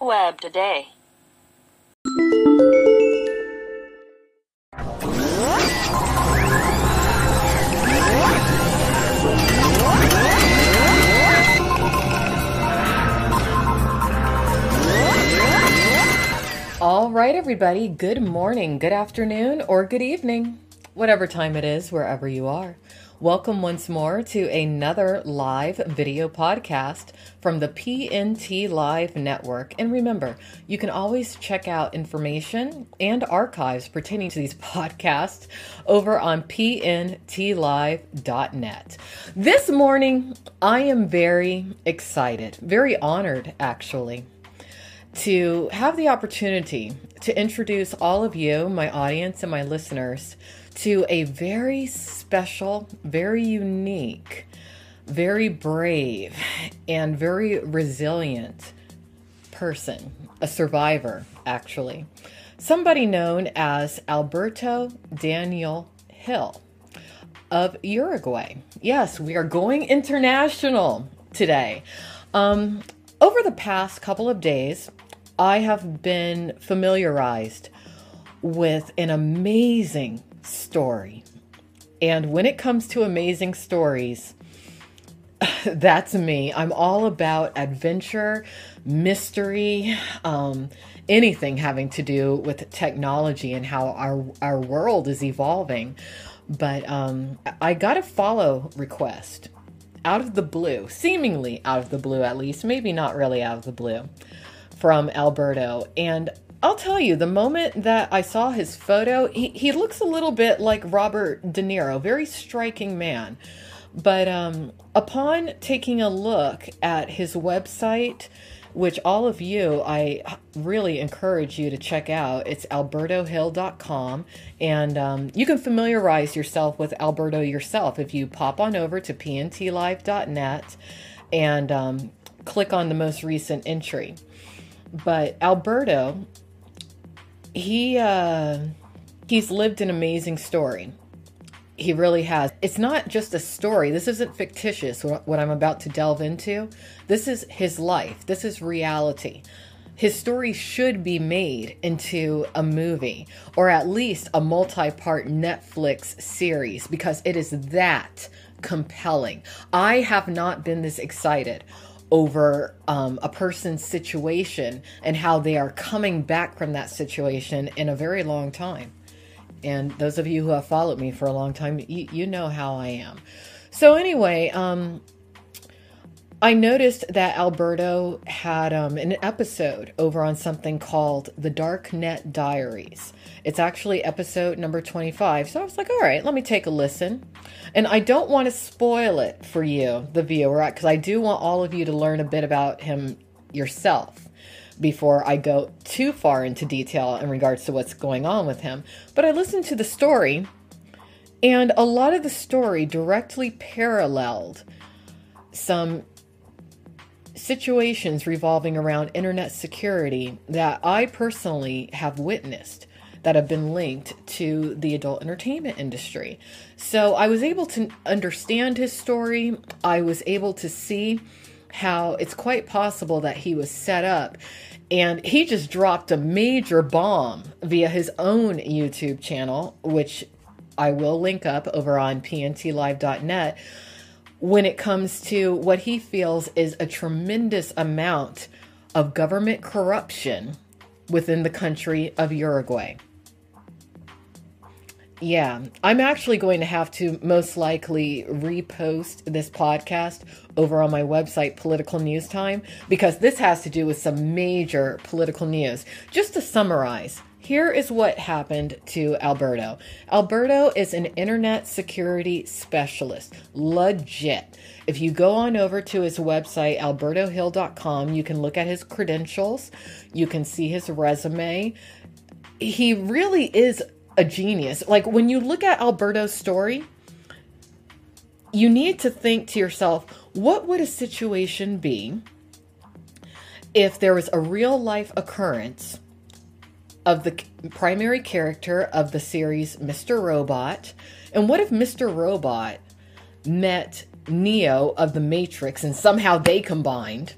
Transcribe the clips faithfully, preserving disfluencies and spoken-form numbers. Dark Web today. All right, everybody. Good morning, good afternoon, or good evening. Whatever time it is, wherever you are. Welcome once more to another live video podcast from the P N T Live Network. And remember, you can always check out information and archives pertaining to these podcasts over on P N T live dot net. This morning, I am very excited, very honored, actually, to have the opportunity to introduce all of you, my audience and my listeners, to a very special, very unique, very brave, and very resilient person, a survivor, actually. Somebody known as Alberto Daniel Hill of Uruguay. Yes, we are going international today. Um, over the past couple of days, I have been familiarized with an amazing story. And when it comes to amazing stories, that's me. I'm all about adventure, mystery, um, anything having to do with technology and how our, our world is evolving. But um, I got a follow request out of the blue, seemingly out of the blue at least, maybe not really out of the blue, from Alberto. And I'll tell you, the moment that I saw his photo, he, he looks a little bit like Robert De Niro, very striking man. But um, upon taking a look at his website, which all of you, I really encourage you to check out, it's alberto hill dot com. And um, you can familiarize yourself with Alberto yourself if you pop on over to P N T live dot net and um, click on the most recent entry. But Alberto, He, uh, he's lived an amazing story. He really has. It's not just a story. This isn't fictitious, what I'm about to delve into. This is his life. This is reality. His story should be made into a movie, or at least a multi-part Netflix series, because it is that compelling. I have not been this excited over um, a person's situation and how they are coming back from that situation in a very long time. And those of you who have followed me for a long time, you, you know how I am. So anyway, um, I noticed that Alberto had um, an episode over on something called The Darknet Diaries. It's actually episode number twenty-five. So I was like, all right, let me take a listen. And I don't want to spoil it for you, the viewer, because I do want all of you to learn a bit about him yourself before I go too far into detail in regards to what's going on with him. But I listened to the story, and a lot of the story directly paralleled some situations revolving around internet security that I personally have witnessed that have been linked to the adult entertainment industry. So I was able to understand his story. I was able to see how it's quite possible that he was set up, and he just dropped a major bomb via his own YouTube channel, which I will link up over on P N T live dot net. When it comes to what he feels is a tremendous amount of government corruption within the country of Uruguay. Yeah, I'm actually going to have to most likely repost this podcast over on my website, Political News Time, because this has to do with some major political news. Just to summarize, here is what happened to Alberto. Alberto is an internet security specialist. Legit. If you go on over to his website, alberto hill dot com, you can look at his credentials. You can see his resume. He really is a genius. Like, when you look at Alberto's story, you need to think to yourself, what would a situation be if there was a real life occurrence of the primary character of the series Mister Robot? And what if Mister Robot met Neo of The Matrix and somehow they combined?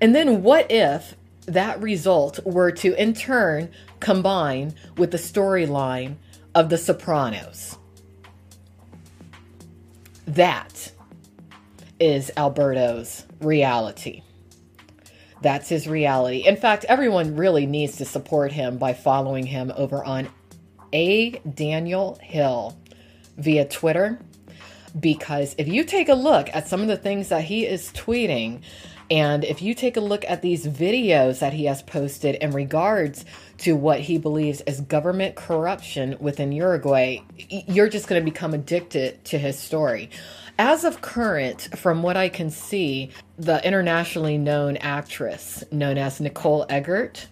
And then what if that result were to in turn combine with the storyline of The Sopranos. That is Alberto's reality. That's his reality. In fact, everyone really needs to support him by following him over on A. Daniel Hill via Twitter. Because if you take a look at some of the things that he is tweeting, and if you take a look at these videos that he has posted in regards to what he believes is government corruption within Uruguay, you're just going to become addicted to his story. As of current, from what I can see, the internationally known actress known as Nicole Eggert,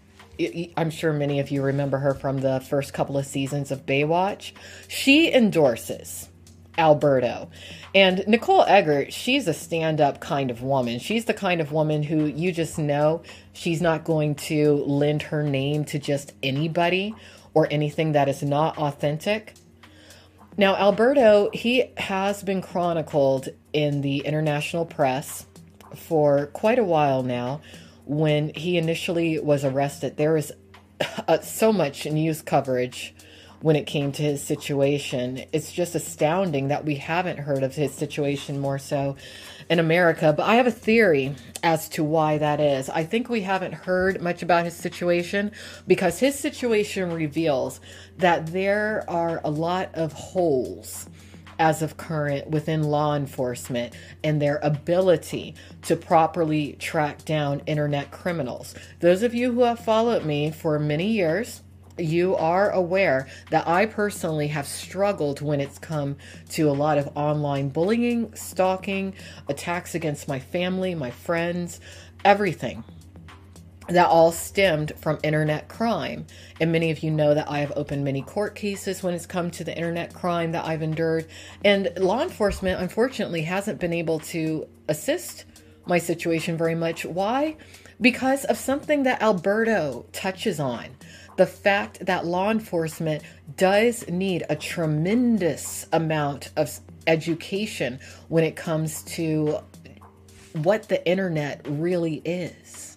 I'm sure many of you remember her from the first couple of seasons of Baywatch, she endorses Alberto. And Nicole Eggert, she's a stand-up kind of woman. She's the kind of woman who you just know she's not going to lend her name to just anybody or anything that is not authentic. Now, Alberto, he has been chronicled in the international press for quite a while now. When he initially was arrested, there was uh, so much news coverage when it came to his situation. It's just astounding that we haven't heard of his situation more so in America. But I have a theory as to why that is. I think we haven't heard much about his situation because his situation reveals that there are a lot of holes as of current within law enforcement and their ability to properly track down internet criminals. Those of you who have followed me for many years, you are aware that I personally have struggled when it's come to a lot of online bullying, stalking, attacks against my family, my friends, everything. That all stemmed from internet crime. And many of you know that I have opened many court cases when it's come to the internet crime that I've endured. And law enforcement, unfortunately, hasn't been able to assist my situation very much. Why? Because of something that Alberto touches on. The fact that law enforcement does need a tremendous amount of education when it comes to what the internet really is.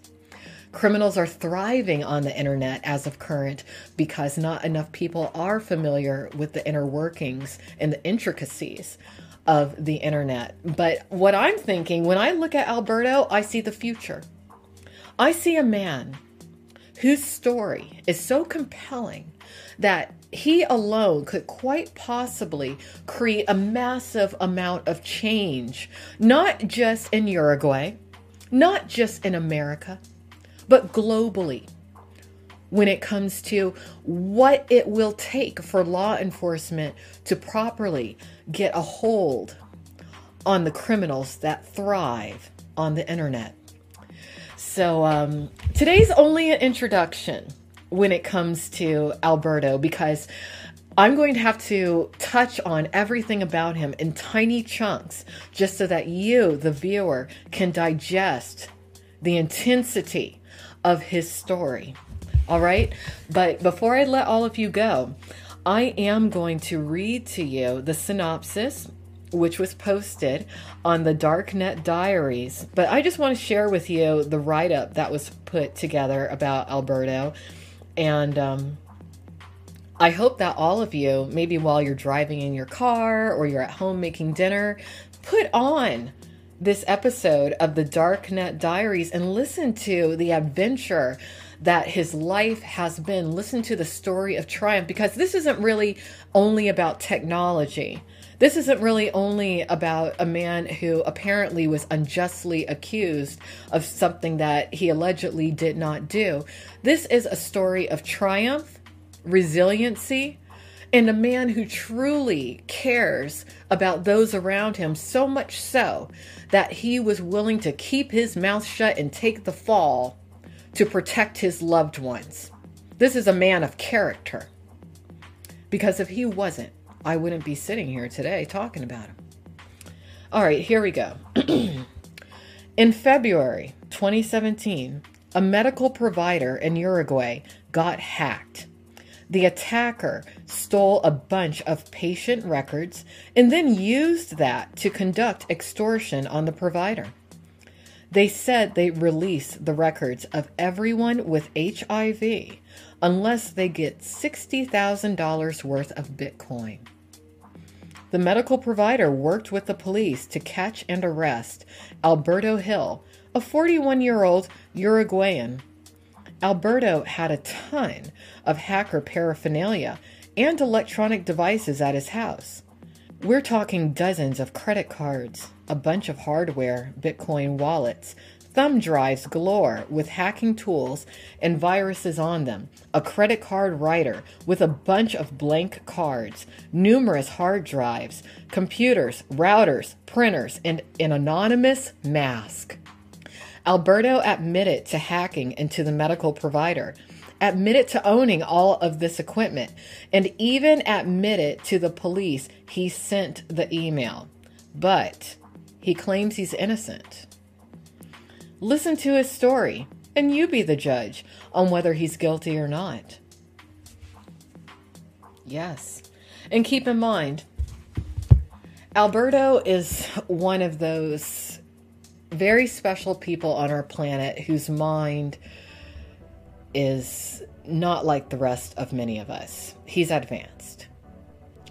Criminals are thriving on the internet as of current because not enough people are familiar with the inner workings and the intricacies of the internet. But what I'm thinking, when I look at Alberto, I see the future. I see a man whose story is so compelling that he alone could quite possibly create a massive amount of change, not just in Uruguay, not just in America, but globally, when it comes to what it will take for law enforcement to properly get a hold on the criminals that thrive on the internet. So um, today's only an introduction when it comes to Alberto, because I'm going to have to touch on everything about him in tiny chunks just so that you, the viewer, can digest the intensity of his story. All right. But before I let all of you go, I am going to read to you the synopsis, which was posted on The Darknet Diaries. But I just want to share with you the write-up that was put together about Alberto. And um, I hope that all of you, maybe while you're driving in your car or you're at home making dinner, put on this episode of The Darknet Diaries and listen to the adventure that his life has been. Listen to the story of triumph, because this isn't really only about technology. This isn't really only about a man who apparently was unjustly accused of something that he allegedly did not do. This is a story of triumph, resiliency, and a man who truly cares about those around him, so much so that he was willing to keep his mouth shut and take the fall to protect his loved ones. This is a man of character, because if he wasn't, I wouldn't be sitting here today talking about him. All right, here we go. In February twenty seventeen, a medical provider in Uruguay got hacked. The attacker stole a bunch of patient records and then used that to conduct extortion on the provider. They said they release the records of everyone with H I V unless they get sixty thousand dollars worth of Bitcoin. The medical provider worked with the police to catch and arrest Alberto Hill, a forty-one-year-old Uruguayan. Alberto had a ton of hacker paraphernalia and electronic devices at his house. We're talking dozens of credit cards, a bunch of hardware, Bitcoin wallets, thumb drives galore with hacking tools and viruses on them, a credit card writer with a bunch of blank cards, numerous hard drives, computers, routers, printers, and an anonymous mask. Alberto admitted to hacking into the medical provider, admitted to owning all of this equipment, and even admitted to the police he sent the email. But he claims he's innocent. Listen to his story, and you be the judge on whether he's guilty or not. Yes. And keep in mind, Alberto is one of those very special people on our planet whose mind is not like the rest of many of us. He's advanced.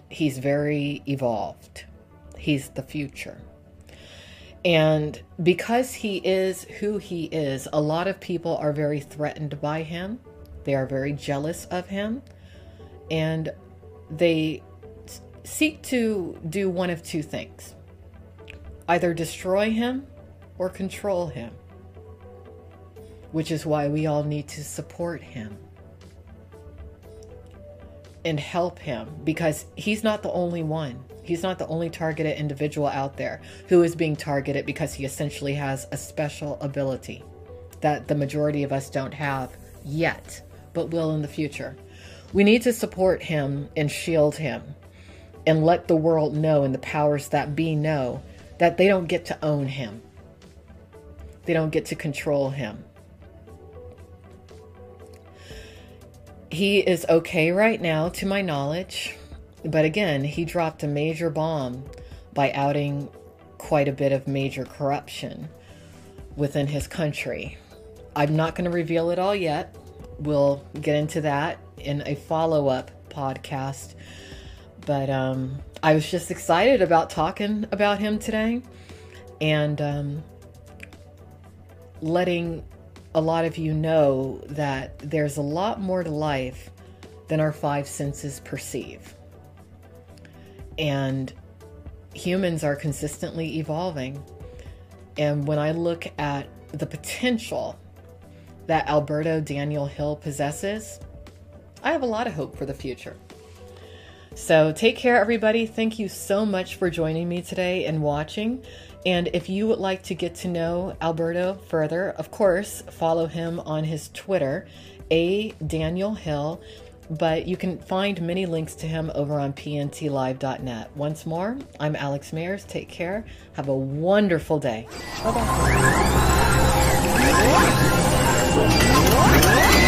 He's very evolved. He's the future. And because he is who he is, a lot of people are very threatened by him. They are very jealous of him. And they seek to do one of two things. Either destroy him or control him. Which is why we all need to support him and help him, because he's not the only one. He's not the only targeted individual out there who is being targeted, because he essentially has a special ability that the majority of us don't have yet, but will in the future. We need to support him and shield him and let the world know, and the powers that be know, that they don't get to own him. They don't get to control him. He is okay right now, to my knowledge. But again, he dropped a major bomb by outing quite a bit of major corruption within his country. I'm not going to reveal it all yet. We'll get into that in a follow-up podcast. But um, I was just excited about talking about him today. And um, letting a lot of you know that there's a lot more to life than our five senses perceive. And humans are consistently evolving. And when I look at the potential that Alberto Daniel Hill possesses, I have a lot of hope for the future. So take care, everybody. Thank you so much for joining me today and watching. And if you would like to get to know Alberto further, of course, follow him on his Twitter, A. Daniel Hill. But you can find many links to him over on P N T live dot net. Once more, I'm Alex Mayers. Take care. Have a wonderful day. Bye-bye.